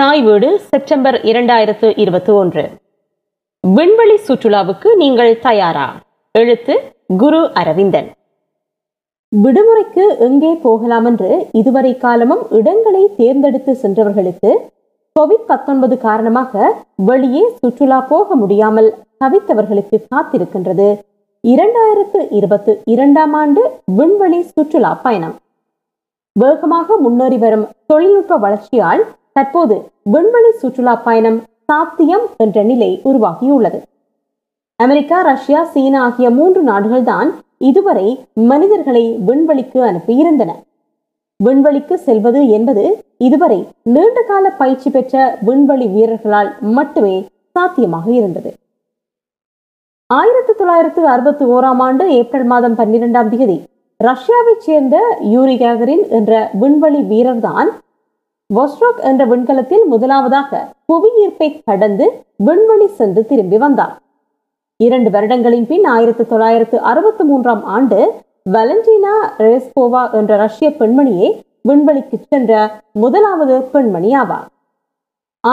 தாய் வீடு செப்டம்பர் 2021. விண்வெளி சுற்றுலாவுக்கு நீங்கள் தயாரா? எழுத்து குரு அரவிந்தன். விடுமுறைக்கு எங்கே போகலாம் என்று இதுவரை காலமும் இடங்களை தேர்ந்தெடுத்து சென்றவர்களுக்கு கோவிட்-19 காரணமாக வெளியே சுற்றுலா போக முடியாமல் தவித்தவர்களுக்கு காத்திருக்கின்றது 2022 ஆண்டு விண்வெளி சுற்றுலா பயணம். வேகமாக முன்னேறி வரும் தொழில்நுட்ப வளர்ச்சியால் தற்போது விண்வெளி சுற்றுலா பயணம் சாத்தியம் என்ற நிலை உருவாகியுள்ளது. அமெரிக்கா, ரஷ்யா, சீனா ஆகிய 3 நாடுகள் தான் இதுவரை மனிதர்களை விண்வெளிக்கு அனுப்பியிருந்தன. விண்வெளிக்கு செல்வது என்பது இதுவரை நீண்டகால பயிற்சி பெற்ற விண்வெளி வீரர்களால் மட்டுமே சாத்தியமாக இருந்தது. 1961 ஆண்டு ஏப்ரல் மாதம் 12-ஆம் தேதி ரஷ்யாவைச் சேர்ந்த யூரி கேகரின் என்ற விண்வெளி வீரர் தான் வொஸ்ட்ராக் என்ற விண்கலத்தில் முதலாவதாக புவியீர்ப்பை கடந்து விண்வெளி சென்று திரும்பி வந்தார். 2 வருடங்களின் பின் 1963 ஆண்டு வலண்டினா ரெஸ்கோவா என்ற ரஷ்ய பெண்மணியே விண்வெளிக்கு சென்ற முதலாவது பெண்மணி ஆவார்.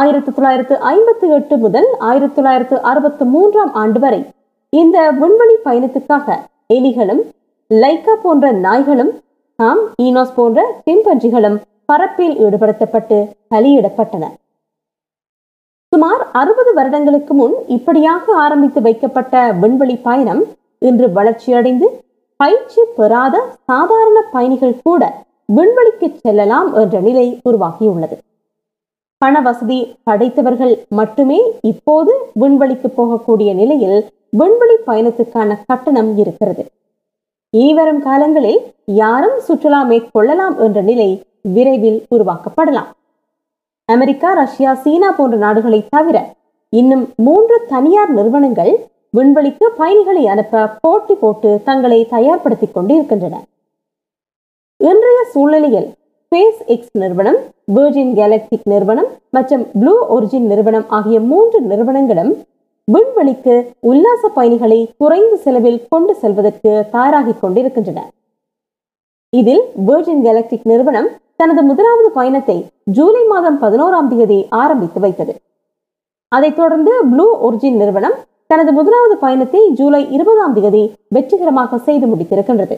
1958 முதல் 1963 ஆண்டு வரை இந்த விண்வெளி பயணத்துக்காக எலிகளும் லைக்கா போன்ற நாய்களும் ஈனோஸ் போன்ற சிம்பன்ஜிகளும் பரப்பில் ஈடுபடுத்தப்பட்டு பலியிடப்பட்டன. சுமார் 60 வருடங்களுக்கு முன் இப்படியாக ஆரம்பித்து வைக்கப்பட்ட விண்வெளி பயணம் இன்று வளர்ச்சியடைந்து பயிற்சி பெறாத சாதாரண பயணிகள் கூட விண்வெளிக்கு செல்லலாம் என்ற நிலை உருவாகியுள்ளது. பண வசதி படைத்தவர்கள் மட்டுமே இப்போது விண்வெளிக்கு போகக்கூடிய நிலையில் விண்வெளி பயணத்துக்கான கட்டணம் இருக்கிறது. இனிவரும் காலங்களில் யாரும் சுற்றுலா மேற்கொள்ளலாம் என்ற நிலை விரைவில் உருவாக்கப்படலாம். அமெரிக்கா, ரஷ்யா, சீனா போன்ற நாடுகளை தவிர இன்னும் 3 தனியார் நிறுவனங்கள் விண்வெளிக்கு பயணிகளை அனுப்ப போட்டி போட்டு தங்களை தயார்படுத்திக் கொண்டு இருக்கின்றன. இன்றைய சூழ்நிலையில் ஸ்பேஸ் எக்ஸ் நிறுவனம், வெர்ஜின் கேலக்டிக் நிறுவனம் மற்றும் ப்ளூ ஒரிஜின் நிறுவனம் ஆகிய 3 நிறுவனங்களும் விண்வெளிக்கு உல்லாச பயணிகளை குறைந்த செலவில் கொண்டு செல்வதற்கு தயாராகிக் கொண்டிருக்கின்றன. இதில் வெர்ஜின் கேலக்டிக் நிறுவனம் தனது முதலாவது பயணத்தை ஜூலை மாதம் 11-ஆம் தேதி ஆரம்பித்து வைத்தது. அதைத் தொடர்ந்து ப்ளூ ஒரிஜின் நிறுவனம் தனது முதலாவது பயணத்தை ஜூலை 20-ஆம் தேதி வெற்றிகரமாக செய்து முடித்திருக்கின்றது.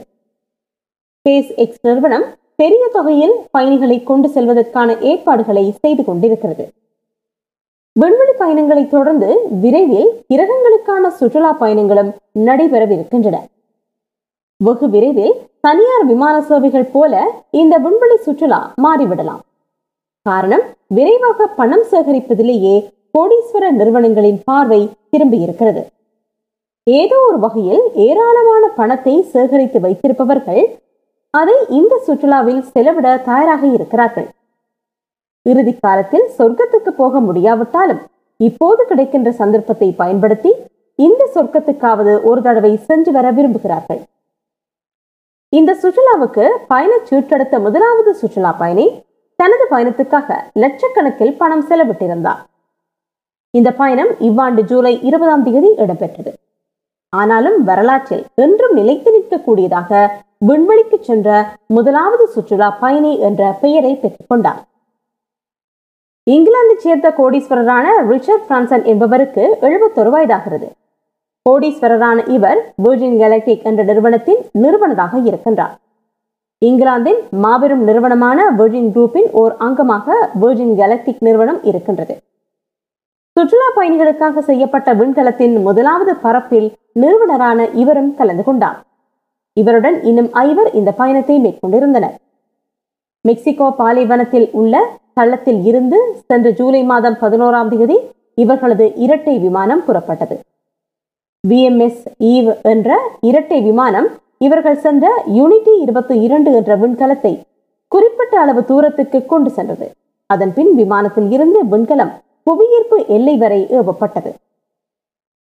ஸ்பேஸ் எக்ஸ் நிறுவனம் பெரிய தொகையில் பயணிகளை கொண்டு செல்வதற்கான ஏற்பாடுகளை செய்து கொண்டிருக்கிறது. விண்வெளி பயணங்களை தொடர்ந்து விரைவில் கிரகங்களுக்கான சுற்றுலா பயணங்களும் நடைபெறவிருக்கின்றன. வெகு விரைவில் தனியார் விமான சேவைகள் போல இந்த விண்வெளி சுற்றுலா மாறிவிடலாம். காரணம், விரைவாக பணம் சேகரிப்பதிலேயே கோடீஸ்வர நிறுவனங்களின் பார்வை திரும்பி இருக்கிறது. ஏதோ ஒரு வகையில் ஏராளமான பணத்தை சேகரித்து வைத்திருப்பவர்கள் அதை இந்த சுற்றுலாவில் செலவிட தயாராக இருக்கிறார்கள். இறுதி காலத்தில் சொர்க்கத்துக்கு போக முடியாவிட்டாலும் இப்போது கிடைக்கின்ற சந்தர்ப்பத்தை பயன்படுத்தி இந்த சொர்க்கத்துக்காவது ஒரு தடவை சென்று வர விரும்புகிறார்கள். இந்த சுற்றுலாவுக்கு பயணச் சீட்டெடுத்த முதலாவது சுற்றுலா பயணி தனது பயணத்துக்காக லட்சக்கணக்கில் பணம் செலவிட்டிருந்தார். இந்த பயணம் இவ்வாண்டு ஜூலை 20-ஆம் தேதி இடம்பெற்றது. ஆனாலும் வரலாற்றில் என்றும் நிலைத்து நிற்கக்கூடியதாக விண்வெளிக்கு சென்ற முதலாவது சுற்றுலா பயணி என்ற பெயரை பெற்றுக்கொண்டார். இங்கிலாந்தை சேர்ந்த கோடீஸ்வரரான ரிச்சர்ட் பிரான்சன் என்பவருக்கு 71 வயதாகிறது. கோடீஸ்வரரான இவர் வெர்ஜின் கேலக்டிக் என்ற நிறுவனத்தின் நிறுவனராக இருக்கின்றார். இங்கிலாந்தின் மாபெரும் நிறுவனமான வெர்ஜின் குரூப்பின் ஓர் அங்கமாக வெர்ஜின் கேலக்டிக் நிறுவனம் இருக்கின்றது. சுற்றுலா பயணிகளுக்காக செய்யப்பட்ட விண்கலத்தின் முதலாவது பரப்பில் நிறுவனரான இவரும் கலந்து கொண்டார். இவருடன் இன்னும் 5 இந்த பயணத்தை மேற்கொண்டிருந்தனர். மெக்சிகோ பாலைவனத்தில் உள்ள தளத்தில் இருந்து சென்ற ஜூலை மாதம் 11-ஆம் தேதி இவர்களது இரட்டை விமானம் புறப்பட்டது. விஎம்எஸ் ஈவ் என்ற இரட்டை விமானம் இவர்கள் சென்ற யூனிட்டி 22 என்ற விண்கலத்தை குறிப்பிட்ட அளவு தூரத்துக்கு கொண்டு சென்றது. அதன் பின் விமானத்தில் இருந்து விண்கலம் புவியீர்ப்பு எல்லை வரை ஏவப்பட்டது.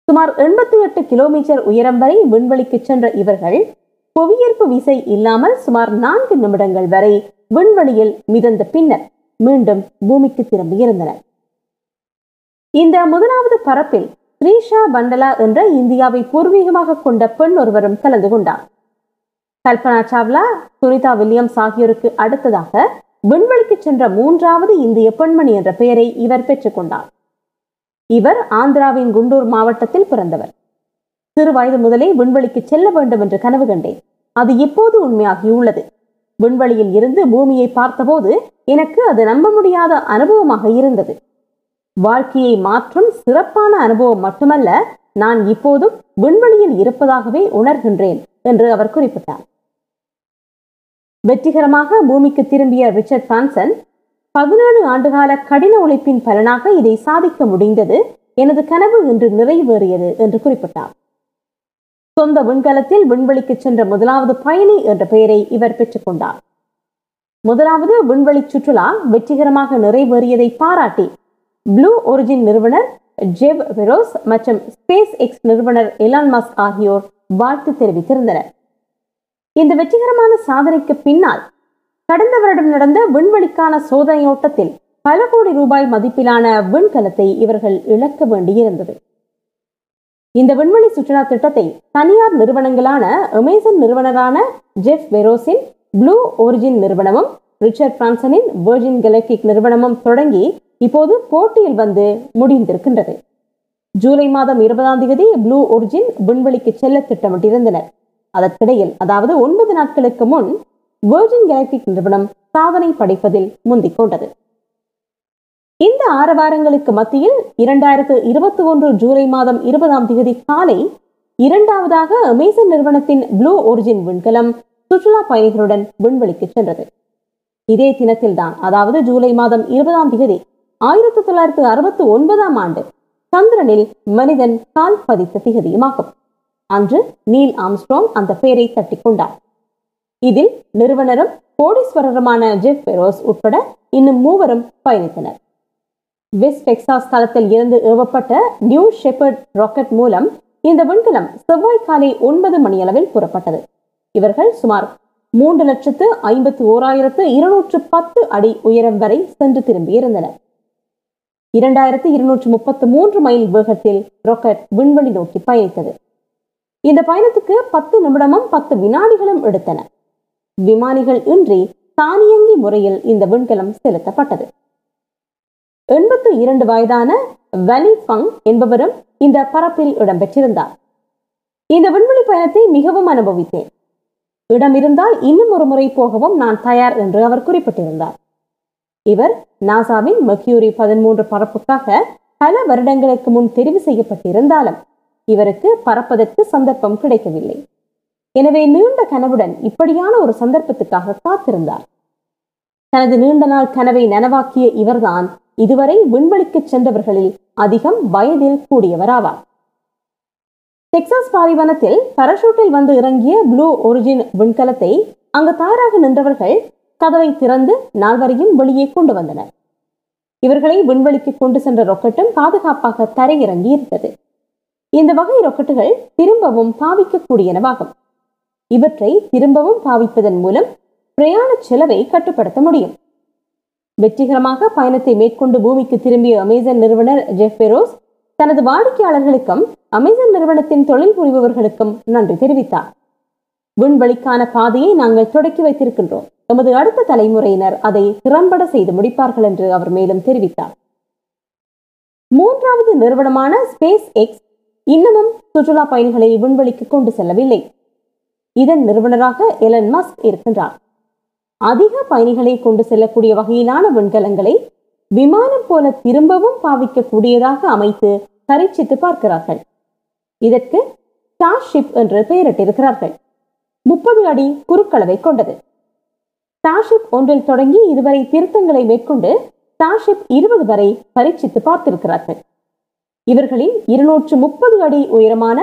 சுமார் 88 கிலோமீட்டர் உயரம் வரை விண்வெளிக்கு சென்ற இவர்கள் புவியீர்ப்பு விசை இல்லாமல் சுமார் 4 நிமிடங்கள் வரை விண்வெளியில் மிதந்த பின்னர் மீண்டும் பூமிக்கு திரும்பியிருந்தனர். இந்த முதலாவது பரப்பில் த்ரீஷா பண்டலா என்ற இந்தியாவை பூர்வீகமாக கொண்ட பெண் ஒருவரும் கலந்து கொண்டார். கல்பனா சாவ்லா, சுனிதா வில்லியம்ஸ் ஆகியோருக்கு அடுத்ததாக விண்வெளிக்கு சென்ற மூன்றாவது இந்திய பெண்மணி என்ற பெயரை இவர் பெற்றுக்கொண்டார். இவர் ஆந்திராவின் குண்டூர் மாவட்டத்தில் பிறந்தவர். சிறு வயது முதலே விண்வெளிக்கு செல்ல வேண்டும் என்று கனவு கண்டேன். அது இப்போது உண்மையாகியுள்ளது. விண்வெளியில் இருந்து பூமியை பார்த்தபோது எனக்கு அது நம்ப முடியாத அனுபவமாக இருந்தது. வாழ்க்கையை மாற்றும் சிறப்பான அனுபவம் மட்டுமல்ல, நான் இப்போதும் விண்வெளியில் இருப்பதாகவே உணர்கின்றேன் என்று அவர் குறிப்பிட்டார். வெற்றிகரமாக பூமிக்கு திரும்பிய ரிச்சர்ட் பிரான்சன், 17 ஆண்டுகால கடின உழைப்பின் பலனாக இதை சாதிக்க முடிந்தது. எனது கனவு இன்று நிறைவேறியது என்று குறிப்பிட்டார். சொந்த விண்கலத்தில் விண்வெளிக்கு சென்ற முதலாவது பயணி என்ற பெயரை இவர் பெற்றுக்கொண்டார். முதலாவது விண்வெளி சுற்றுலா வெற்றிகரமாக நிறைவேறியதை பாராட்டி ப்ளூ ஒரிஜின் நிறுவனர் ஜெஃப் பெஸோஸ் மற்றும் ஸ்பேஸ் எக்ஸ் நிறுவனர் எலான் மஸ்க் ஆகியோர் வாழ்த்து தெரிவித்திருந்தனர். இந்த வெற்றிகரமான சாதனைக்கு பின்னால் கடந்த வருடம் நடந்த விண்வெளிக்கான சோதனையோட்டத்தில் பல கோடி ரூபாய் மதிப்பிலான விண்கலத்தை இவர்கள் இழக்க வேண்டியிருந்தது. இந்த விண்வெளி சுற்றுலா திட்டத்தை தனியார் நிறுவனங்களான அமேசான் நிறுவனரான ஜெஃப் பெஸோஸின் ப்ளூ ஒரிஜின் நிறுவனமும் ரிச்சர்ட் பிரான்சனின் வெர்ஜின் கெலக்டிக் நிறுவனமும் தொடங்கி இப்போது போட்டியில் வந்து முடிந்திருக்கின்றது. ஜூலை மாதம் 20ஆம் தேதி ப்ளூ ஒரிஜின் விண்வெளிக்கு செல்ல திட்டமிட்டிருந்தனர். அதற்கிடையில், அதாவது 9 நாட்களுக்கு முன், வெர்ஜின் கெலக்டிக் நிறுவனம் சாதனை படைப்பதில் முந்திக் கொண்டது. இந்த ஆரவாரங்களுக்கு மத்தியில் 2021 ஜூலை மாதம் 20ஆம் தேதி காலை இரண்டாவதாக அமேசான் நிறுவனத்தின் ப்ளூ ஒரிஜின் விண்கலம் சுற்றுலா பயணிகளுடன் விண்வெளிக்கு சென்றது. இதே தினத்தில்தான், அதாவது ஜூலை மாதம் 20ஆம் தேதி 1969ஆம் ஆண்டு சந்திரனில் மனிதன் கால் பதித்த திகதியுமாகும். அன்று நீல் ஆம்ஸ்ட்ராங் அந்த பெயரை தட்டிக்கொண்டார். இதில் நிறுவனரும் கோடீஸ்வரருமான ஜெஃப் பெஸோஸ் உட்பட இன்னும் 3 பயணித்தனர். வெஸ்ட் டெக்சாஸ் தளத்தில் இருந்து ஏவப்பட்ட நியூ ஷெப்பர்ட் ராக்கெட் மூலம் இந்த விண்கலம் செவ்வாய் காலை 9 மணியளவில் புறப்பட்டது. இவர்கள் சுமார் 3,51,210 அடி உயரம் வரை சென்று திரும்பியிருந்தனர். 2233 மைல் வேகத்தில் ராக்கெட் விண்வெளி நோக்கி பயணித்தது. இந்த பயணத்துக்கு 10 நிமிடமும் 10 வினாடிகளும் எடுத்தன. விமானிகள் இன்றி தானியங்கி முறையில் இந்த விண்கலம் செலுத்தப்பட்டது. 82 வயதான வாலி ஃபங்க் என்பவரும் இந்த பறப்பில் இடம்பெற்றிருந்தார். இந்த விண்வெளி பயணத்தை மிகவும் அனுபவித்தேன். இடமிருந்தால் இன்னும் ஒரு முறை போகவும் நான் தயார் என்று அவர் குறிப்பிட்டிருந்தார். இவர் நாசாவின் மெர்க்யூரி 13 பறப்புக்காக பல வருடங்களுக்கு முன் தெரிவு செய்யப்பட்டிருந்தாலும் இவருக்கு பறப்பதற்கு சந்தர்ப்பம் கிடைக்கவில்லை. எனவே நீண்ட கனவுடன் இப்படியான ஒரு சந்தர்ப்பத்துக்காக காத்திருந்தார். தனது நீண்ட நாள் கனவை நனவாக்கிய இவர்தான் இதுவரை விண்வெளிக்கு சென்றவர்களில் அதிகம் வயதில் கூடியவராவார். டெக்சாஸ் பாலைவனத்தில் பரஷூட்டில் வந்து இறங்கிய ப்ளூ ஒரிஜின் விண்கலத்தை அங்கு தயாராக நின்றவர்கள் கதவை திறந்து நால்வரையும் வெளியே கொண்டு வந்தனர். இவர்களை விண்வெளிக்கு கொண்டு சென்ற ராக்கெட்டும் பாதுகாப்பாக தரையிறங்கி இருந்தது. இந்த வகை ராக்கெட்டுகள் திரும்பவும் பாவிக்கக்கூடியனவாகும். இவற்றை திரும்பவும் பாவிப்பதன் மூலம் பிரயாண செலவை கட்டுப்படுத்த முடியும். வெற்றிகரமாக பயணத்தை மேற்கொண்டு பூமிக்கு திரும்பிய அமேசான் நிறுவனர் ஜெஃப் பெஸோஸ் தனது வாடிக்கையாளர்களுக்கும் அமேசான் நிறுவனத்தின் தொழில் புரிபவர்களுக்கும் நன்றி தெரிவித்தார். விண்வெளிக்கான பாதையை நாங்கள் தொடக்கி வைத்திருக்கின்றோம். நமது அடுத்த தலைமுறையினர் அதை திறம்பட செய்து முடிப்பார்கள் என்று அவர் மேலும் தெரிவித்தார். மூன்றாவது நிறுவனமான ஸ்பேஸ் எக்ஸ் இன்னமும் சுற்றுலா பயணிகளை விண்வெளிக்கு கொண்டு செல்லவில்லை. இதன் நிறுவனராக எலன் மஸ்க் இருக்கின்றார். அதிக பயணிகளை கொண்டு செல்லக்கூடிய வகையிலான விண்கலங்களை விமானம் போல திரும்பவும் பாவிக்கக்கூடியதாக அமைத்து பரீட்சித்து பார்க்கிறார்கள். இதற்கு ஸ்டார்ஷிப் என்று பெயரிட்டிருக்கிறார்கள். 30 அடி குறுக்களவை கொண்டது. ஸ்டார்ஷிப் 1 தொடங்கி இதுவரை திருத்தங்களை மேற்கொண்டு ஸ்டார்ஷிப் 20 வரை பரீட்சித்து பார்த்திருக்கிறார்கள். இவர்களின் 230 அடி உயரமான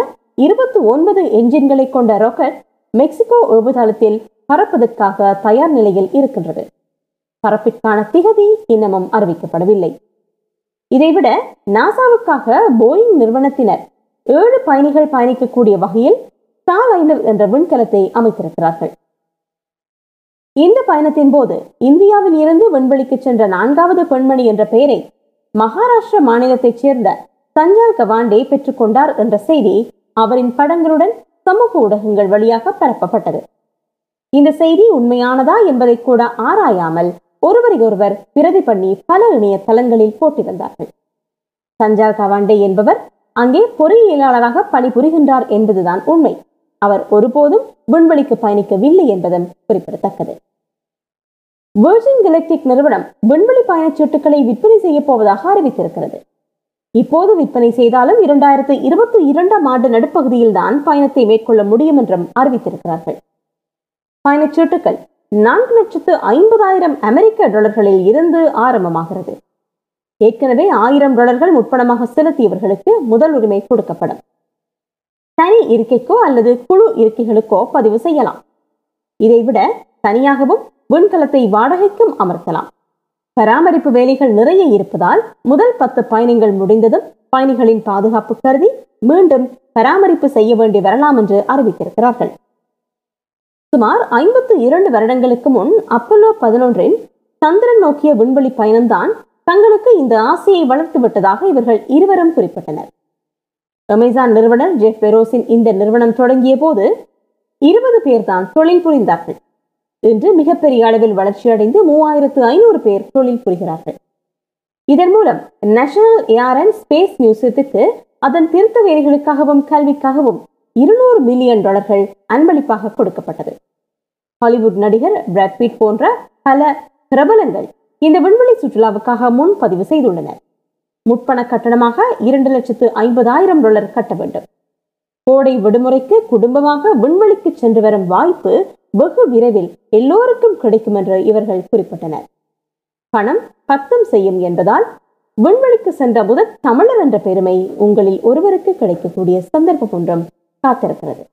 29 என்ஜின்களை கொண்ட ராக்கெட் மெக்சிகோ ஏவுதளத்தில் பறப்பதற்காக தயார் நிலையில் இருக்கின்றது. பறப்பிற்கான திகதி இன்னமும் அறிவிக்கப்படவில்லை. இதைவிட நாசாவுக்காக போயிங் நிறுவனத்தினர் 7 பயணிகள் பயணிக்கக்கூடிய வகையில் ஸ்டார்லைனர் என்ற விண்கலத்தை அமைத்திருக்கிறார்கள். இந்த பயணத்தின் போது இந்தியாவில் இருந்து விண்வெளிக்கு சென்ற 4வது பெண்மணி என்ற பெயரை மகாராஷ்டிர மாநிலத்தைச் சேர்ந்த சஞ்சால் கவாண்டே பெற்றுக்கொண்டார் என்ற செய்தி அவரின் படங்களுடன் சமூக ஊடகங்கள் வழியாக பரப்பப்பட்டது. இந்த செய்தி உண்மையானதா என்பதை கூட ஆராயாமல் ஒருவரை ஒருவர் பிரதி பண்ணி பல இணைய தளங்களில் போட்டிருந்தார்கள். சஞ்சார் கவாண்டே என்பவர் அங்கே பொறியியலாளராக பணிபுரிகின்றார் என்பதுதான் உண்மை. அவர் ஒருபோதும் விண்வெளிக்கு பயணிக்கவில்லை என்பதும் குறிப்பிடத்தக்கது. வெர்ஜின் கெலக்டிக் நிறுவனம் விண்வெளி பயணச்சீட்டுகளை விற்பனை செய்ய போவதாக அறிவித்திருக்கிறது. இப்போது விற்பனை செய்தாலும் 2022 நடுப்பகுதியில் தான் பயணத்தை மேற்கொள்ள முடியும் என்றும் அறிவித்திருக்கிறார்கள். பயணச்சீட்டுகள் $4,50,000 இருந்து ஆரம்பமாகிறது. ஏற்கனவே $1,000 முற்பணமாக செலுத்தியவர்களுக்கு முதல் உரிமை கொடுக்கப்படும். தனி இருக்கைக்கோ அல்லது குழு இருக்கைகளுக்கோ பதிவு செய்யலாம். இதைவிட தனியாகவும் விண்கலத்தை வாடகைக்கும் அமர்த்தலாம். பராமரிப்பு வேலைகள் நிறைய இருப்பதால் முதல் 10 பயணங்கள் முடிந்ததும் பயணிகளின் பாதுகாப்பு கருதி மீண்டும் பராமரிப்பு செய்ய வேண்டி வரலாம் என்று அறிவித்திருக்கிறார்கள். சுமார் 52 வருடங்களுக்கு முன் அப்போலோ 11 சந்திரன் நோக்கிய விண்வெளி பயணம்தான் தங்களுக்கு இந்த ஆசையை வளர்த்து விட்டதாக இவர்கள் இருவரும் குறிப்பிட்டனர். அமேசான் நிறுவனர் ஜெஃப் பெரோஸின் இந்த நிறுவனம் தொடங்கிய போது 20 பேர் தான் தொழில் புரிந்தார்கள். இன்று மிகப்பெரிய அளவில் வளர்ச்சியடைந்து 3,500 பேர் தொழில் புரிகிறார்கள். இதன் மூலம் நேஷனல் ஏர் அண்ட் ஸ்பேஸ் மியூசியத்துக்கு அதன் திருத்த வேலைகளுக்காகவும் கல்விக்காகவும் $200 மில்லியன் அன்பளிப்பாக கொடுக்கப்பட்டது. ஹாலிவுட் நடிகர் பிராட் பிட் போன்ற பல பிரபலங்கள் இந்த விண்வெளி சுற்றுலாவுக்காக முன்பதிவு செய்துள்ளனர். முற்பண கட்டணமாக $2,50,000 கட்ட வேண்டும். கோடை விடுமுறைக்கு குடும்பமாக விண்வெளிக்கு சென்று வரும் வாய்ப்பு வெகு விரைவில் எல்லோருக்கும் கிடைக்கும் என்று இவர்கள் குறிப்பிட்டனர். பணம் பத்தம் செய்யும் என்பதால் விண்வெளிக்கு சென்ற முதல் தமிழர் என்ற பெருமை உங்களில் ஒருவருக்கு கிடைக்கக்கூடிய சந்தர்ப்பம் ஒன்றும் காத்திருக்கிறது.